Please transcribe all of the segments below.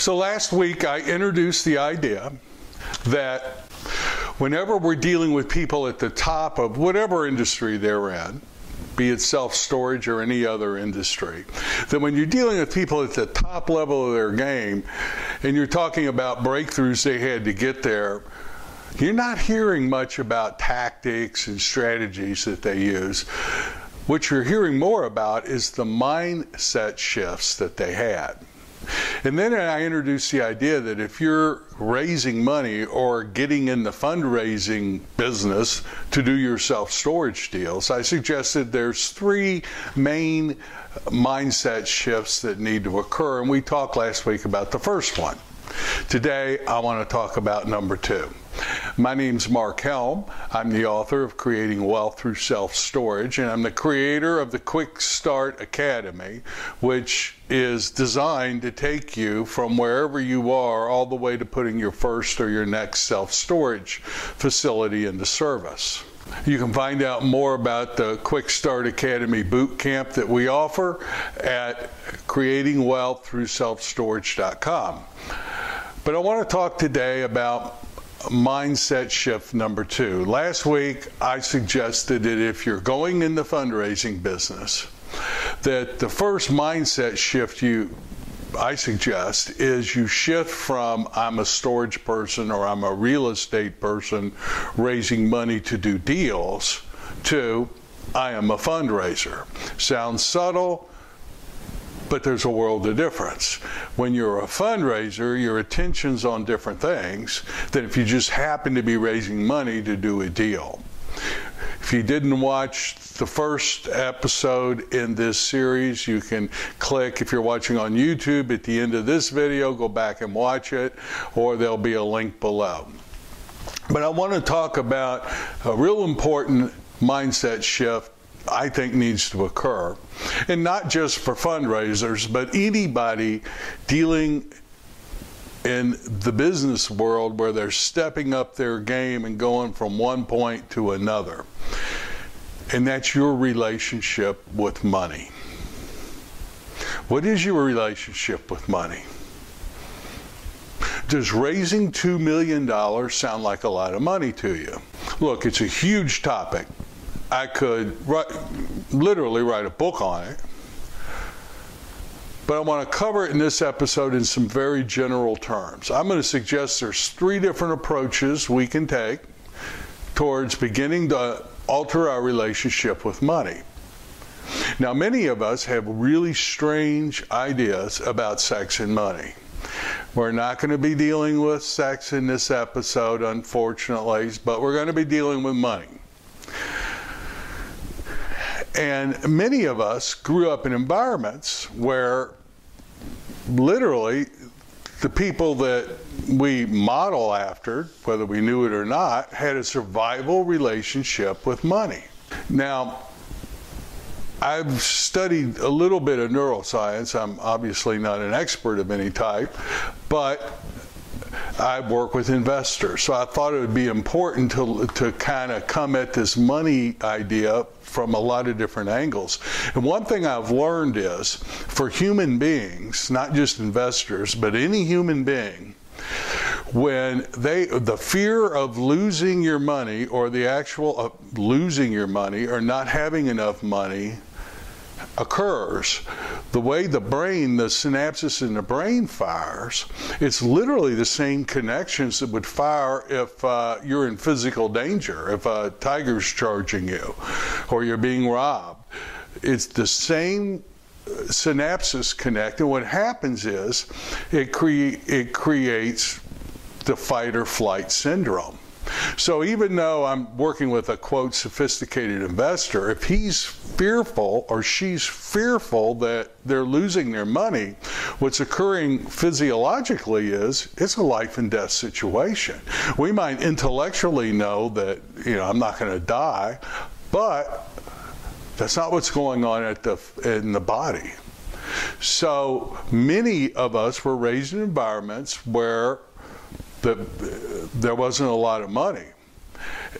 So last week I introduced the idea that whenever we're dealing with people at the top of whatever industry they're in, be it self-storage or any other industry, that when you're dealing with people at the top level of their game and you're talking about breakthroughs they had to get there, you're not hearing much about tactics and strategies that they use. What you're hearing more about is the mindset shifts that they had. And then I introduced the idea that if you're raising money or getting in the fundraising business to do your self-storage deals, I suggested there's three main mindset shifts that need to occur. And we talked last week about the first one. Today, I want to talk about number two. My name's Mark Helm. I'm the author of Creating Wealth Through Self Storage, and I'm the creator of the Quick Start Academy, which is designed to take you from wherever you are all the way to putting your first or your next self-storage facility into service. You can find out more about the Quick Start Academy boot camp that we offer at creatingwealththroughselfstorage.com. But I want to talk today about mindset shift number two. Last week, I suggested that if you're going in the fundraising business, that the first mindset shift I suggest is you shift from I'm a storage person or I'm a real estate person raising money to do deals to I am a fundraiser. Sounds subtle, but there's a world of difference. When you're a fundraiser, your attention's on different things than if you just happen to be raising money to do a deal. If you didn't watch the first episode in this series, you can click, if you're watching on YouTube, at the end of this video, go back and watch it, or there'll be a link below. But I want to talk about a real important mindset shift I think needs to occur, and not just for fundraisers, but anybody dealing in the business world where they're stepping up their game and going from one point to another. And that's your relationship with money. What is your relationship with money? Does raising $2 million sound like a lot of money to you? Look, it's a huge topic. I could literally write a book on it, but I want to cover it in this episode in some very general terms. I'm going to suggest there's three different approaches we can take towards beginning to alter our relationship with money. Now, many of us have really strange ideas about sex and money. We're not going to be dealing with sex in this episode, unfortunately, but we're going to be dealing with money. And many of us grew up in environments where literally the people that we model after, whether we knew it or not, had a survival relationship with money. Now, I've studied a little bit of neuroscience. I'm obviously not an expert of any type, but I work with investors, so I thought it would be important to kind of come at this money idea from a lot of different angles. And one thing I've learned is for human beings, not just investors, but any human being, when the fear of losing your money or the actual losing your money or not having enough money occurs, the way the brain, the synapses in the brain fires, it's literally the same connections that would fire if you're in physical danger, if a tiger's charging you or you're being robbed. It's the same synapses connect, and what happens is it creates the fight or flight syndrome. So even though I'm working with a, quote, sophisticated investor, if he's fearful or she's fearful that they're losing their money, what's occurring physiologically is it's a life and death situation. We might intellectually know that, you know, I'm not going to die, but that's not what's going on in the body. So many of us were raised in environments where there wasn't a lot of money.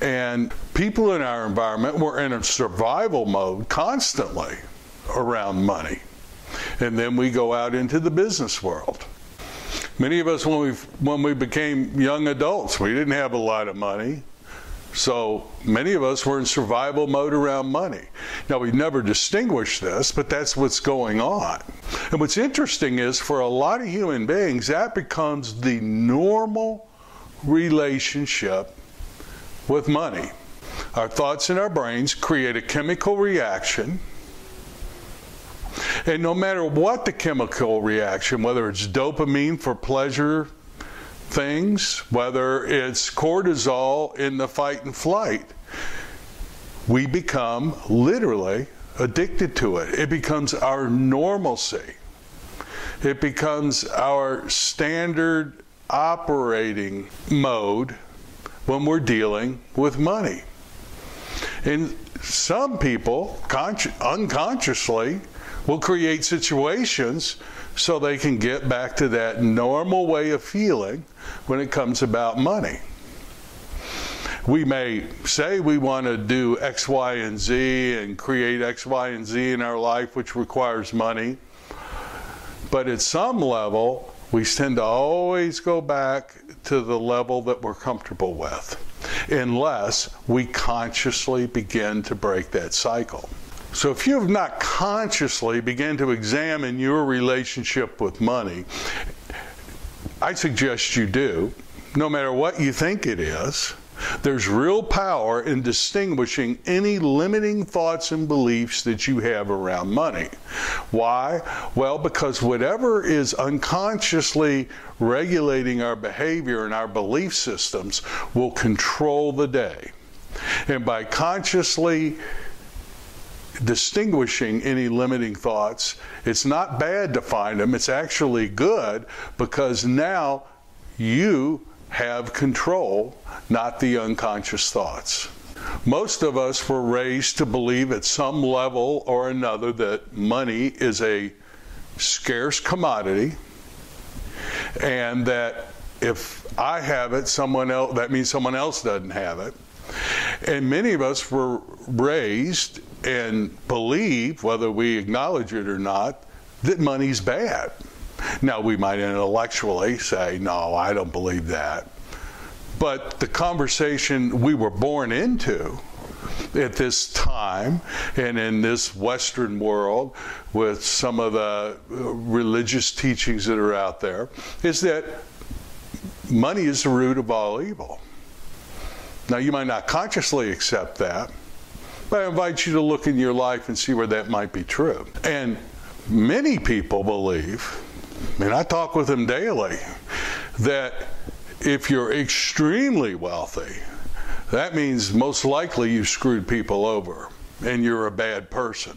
And people in our environment were in a survival mode constantly around money. And then we go out into the business world. Many of us, when we became young adults, we didn't have a lot of money. So many of us were in survival mode around money. Now, we never distinguish this, but that's what's going on. And what's interesting is for a lot of human beings, that becomes the normal relationship with money. Our thoughts in our brains create a chemical reaction. And no matter what the chemical reaction, whether it's dopamine for pleasure things, whether it's cortisol in the fight and flight, we become literally addicted to it. It becomes our normalcy. It becomes our standard operating mode when we're dealing with money. And some people unconsciously will create situations so they can get back to that normal way of feeling when it comes about money. We may say we want to do X, Y, and Z and create X, Y, and Z in our life, which requires money. But at some level, we tend to always go back to the level that we're comfortable with, unless we consciously begin to break that cycle. So if you have not consciously begun to examine your relationship with money, I suggest you do, no matter what you think it is. There's real power in distinguishing any limiting thoughts and beliefs that you have around money. Why? Well, because whatever is unconsciously regulating our behavior and our belief systems will control the day. And by consciously distinguishing any limiting thoughts, it's not bad to find them. It's actually good, because now you have control, not the unconscious thoughts. Most of us were raised to believe at some level or another that money is a scarce commodity, and that if I have it, someone else, that means someone else doesn't have it. And many of us were raised and believe, whether we acknowledge it or not, that money's bad. Now, we might intellectually say, no, I don't believe that. But the conversation we were born into at this time and in this Western world, with some of the religious teachings that are out there, is that money is the root of all evil. Now, you might not consciously accept that, but I invite you to look in your life and see where that might be true. And many people believe, and I talk with them daily, that if you're extremely wealthy, that means most likely you screwed people over and you're a bad person.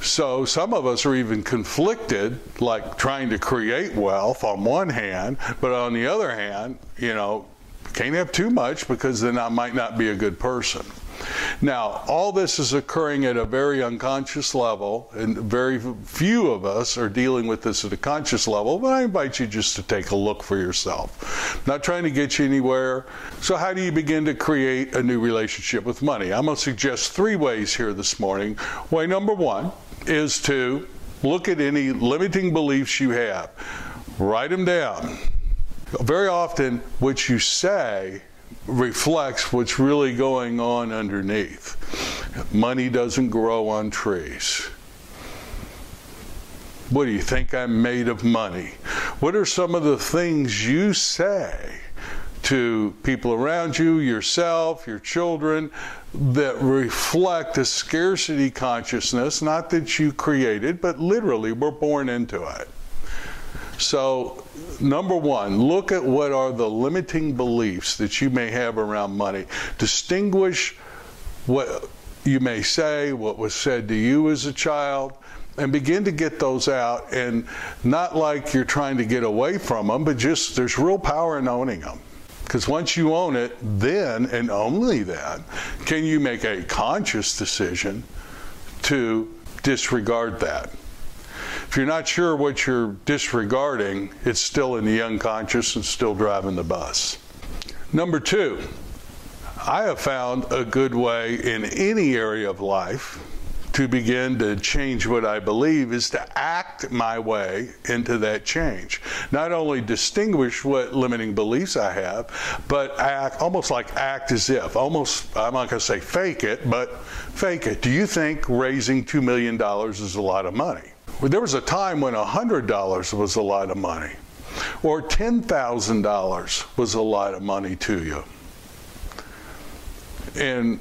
So some of us are even conflicted, like trying to create wealth on one hand, but on the other hand, you know, can't have too much, because then I might not be a good person. Now, all this is occurring at a very unconscious level, and very few of us are dealing with this at a conscious level, but I invite you just to take a look for yourself. I'm not trying to get you anywhere. So how do you begin to create a new relationship with money? I'm going to suggest three ways here this morning. Way number one is to look at any limiting beliefs you have. Write them down. Very often, what you say reflects what's really going on underneath. Money doesn't grow on trees. What do you think I'm made of money? What are some of the things you say to people around you, yourself, your children, that reflect a scarcity consciousness, not that you created, but literally we're born into it? So, number one, look at what are the limiting beliefs that you may have around money. Distinguish what you may say, what was said to you as a child, and begin to get those out. And not like you're trying to get away from them, but just there's real power in owning them. Because once you own it, then and only then can you make a conscious decision to disregard that. If you're not sure what you're disregarding, it's still in the unconscious and still driving the bus. Number two, I have found a good way in any area of life to begin to change what I believe is to act my way into that change. Not only distinguish what limiting beliefs I have, but act, almost like act as if. Almost, I'm not going to say fake it, but fake it. Do you think raising $2 million is a lot of money? Well, there was a time when $100 was a lot of money, or $10,000 was a lot of money to you. And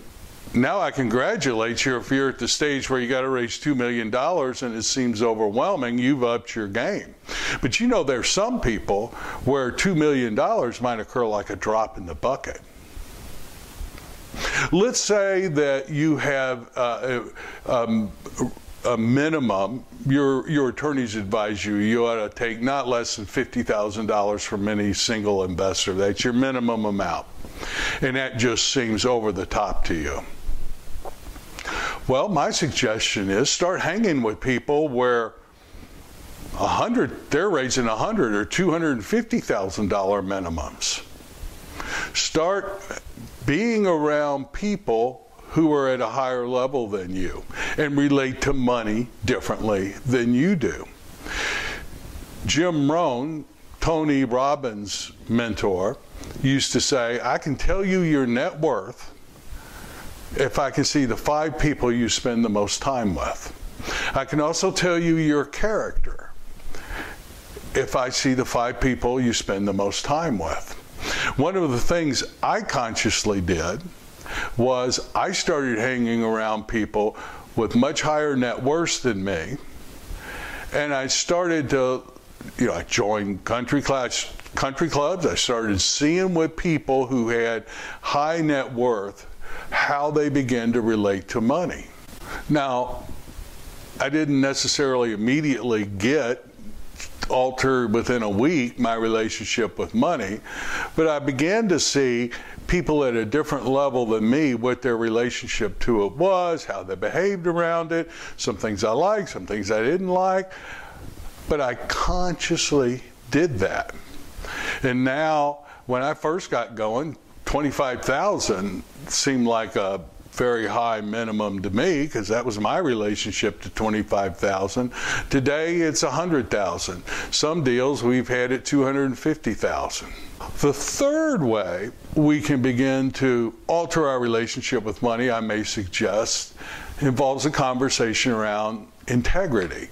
now I congratulate you if you're at the stage where you got to raise $2 million and it seems overwhelming, you've upped your game. But you know there's some people where $2 million might occur like a drop in the bucket. Let's say that you have a minimum, your attorneys advise you, you ought to take not less than $50,000 from any single investor. That's your minimum amount. And that just seems over the top to you. Well, my suggestion is start hanging with people where they're raising $100,000 or $250,000 minimums. Start being around people who are at a higher level than you and relate to money differently than you do. Jim Rohn, Tony Robbins' mentor, used to say, I can tell you your net worth if I can see the 5 people you spend the most time with. I can also tell you your character if I see the 5 people you spend the most time with. One of the things I consciously did was I started hanging around people with much higher net worths than me, and I started to, you know, I joined country clubs. I started seeing with people who had high net worth how they began to relate to money. Now, I didn't necessarily immediately get altered within a week my relationship with money, but I began to see people at a different level than me, what their relationship to it was, how they behaved around it, some things I liked, some things I didn't like, but I consciously did that. And now, when I first got going, $25,000 seemed like a very high minimum to me because that was my relationship to $25,000. Today, it's $100,000. Some deals we've had at $250,000. The third way we can begin to alter our relationship with money, I may suggest, involves a conversation around integrity.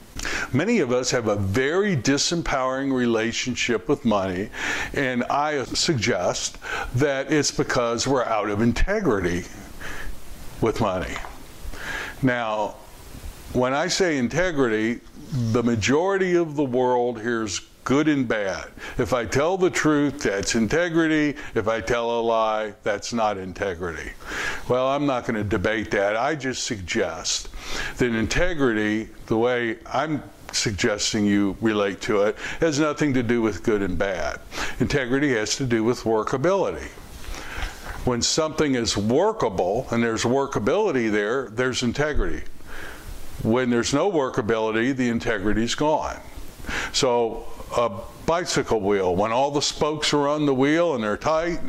Many of us have a very disempowering relationship with money, and I suggest that it's because we're out of integrity with money. Now, when I say integrity, the majority of the world hears good and bad. If I tell the truth, that's integrity. If I tell a lie, that's not integrity. Well, I'm not going to debate that. I just suggest that integrity, the way I'm suggesting you relate to it, has nothing to do with good and bad. Integrity has to do with workability. When something is workable and there's workability there, there's integrity. When there's no workability, the integrity's gone. So a bicycle wheel, when all the spokes are on the wheel and they're tight,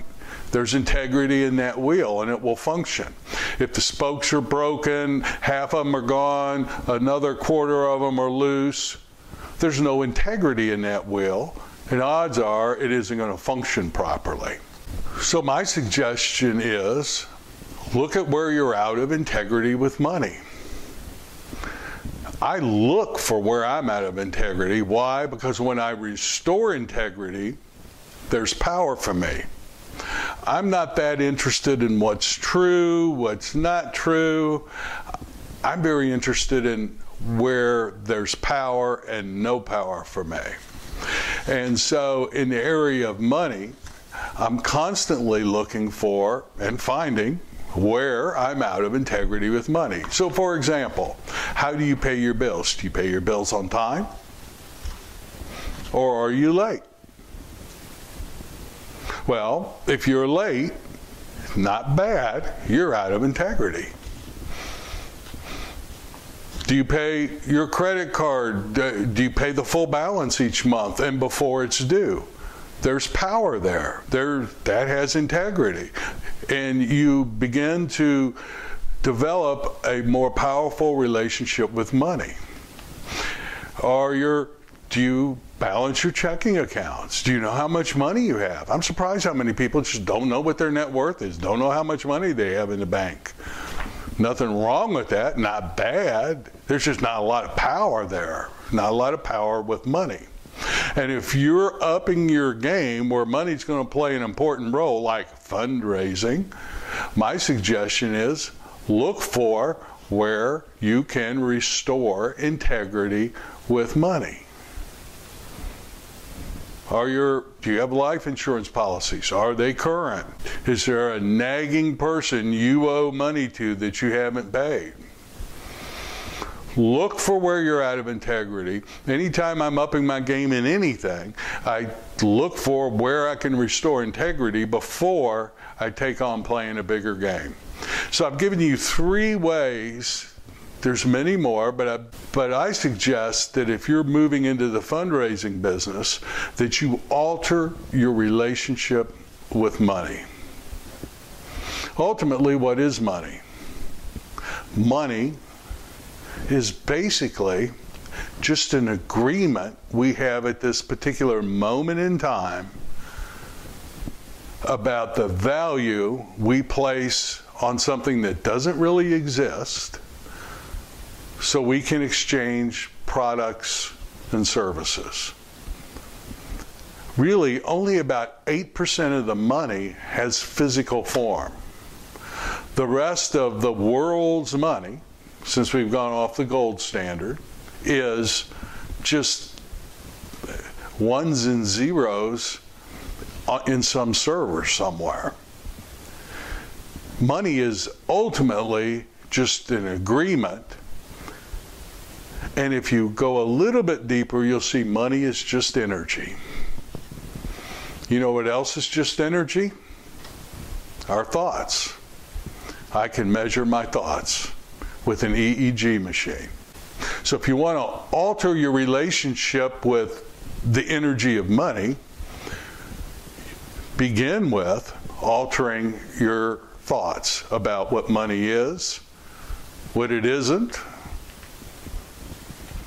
there's integrity in that wheel and it will function. If the spokes are broken, half of them are gone, another quarter of them are loose, there's no integrity in that wheel, and odds are it isn't going to function properly. So my suggestion is, look at where you're out of integrity with money. I look for where I'm out of integrity. Why? Because when I restore integrity, there's power for me. I'm not that interested in what's true, what's not true. I'm very interested in where there's power and no power for me. And so in the area of money, I'm constantly looking for and finding where I'm out of integrity with money. So for example, how do you pay your bills? Do you pay your bills on time? Or are you late? Well, if you're late, not bad, you're out of integrity. Do you pay your credit card? Do you pay the full balance each month and before it's due? There's power there. That has integrity. And you begin to develop a more powerful relationship with money? Do you balance your checking accounts? Do you know how much money you have? I'm surprised how many people just don't know what their net worth is, don't know how much money they have in the bank. Nothing wrong with that, not bad. There's just not a lot of power there, not a lot of power with money. And if you're upping your game where money's going to play an important role, like fundraising, my suggestion is look for where you can restore integrity with money. Do you have life insurance policies? Are they current? Is there a nagging person you owe money to that you haven't paid? Look for where you're out of integrity. Anytime I'm upping my game in anything, I look for where I can restore integrity before I take on playing a bigger game. So I've given you 3 ways. There's many more, but I suggest that if you're moving into the fundraising business, that you alter your relationship with money. Ultimately, what is money? Money is basically just an agreement we have at this particular moment in time about the value we place on something that doesn't really exist, so we can exchange products and services. Really, only about 8% of the money has physical form. The rest of the world's money, since we've gone off the gold standard, is just ones and zeros in some server somewhere. Money is ultimately just an agreement, and if you go a little bit deeper, you'll see money is just energy. You know what else is just energy? Our thoughts. I can measure my thoughts with an EEG machine. So if you want to alter your relationship with the energy of money, begin with altering your thoughts about what money is, what it isn't,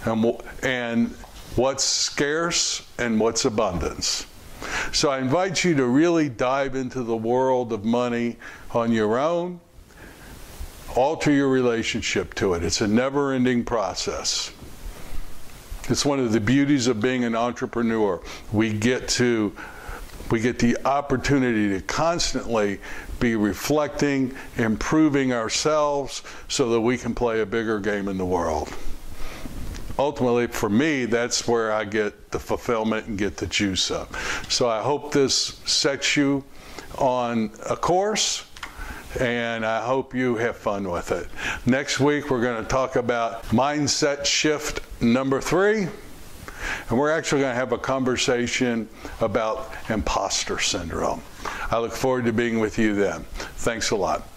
and what's scarce and what's abundance. So I invite you to really dive into the world of money on your own. Alter your relationship to it. It's a never-ending process. It's one of the beauties of being an entrepreneur. We get the opportunity to constantly be reflecting, improving ourselves so that we can play a bigger game in the world. Ultimately, for me, that's where I get the fulfillment and get the juice up. So I hope this sets you on a course, and I hope you have fun with it. Next week, we're going to talk about mindset shift number 3, and we're actually going to have a conversation about imposter syndrome. I look forward to being with you then. Thanks a lot.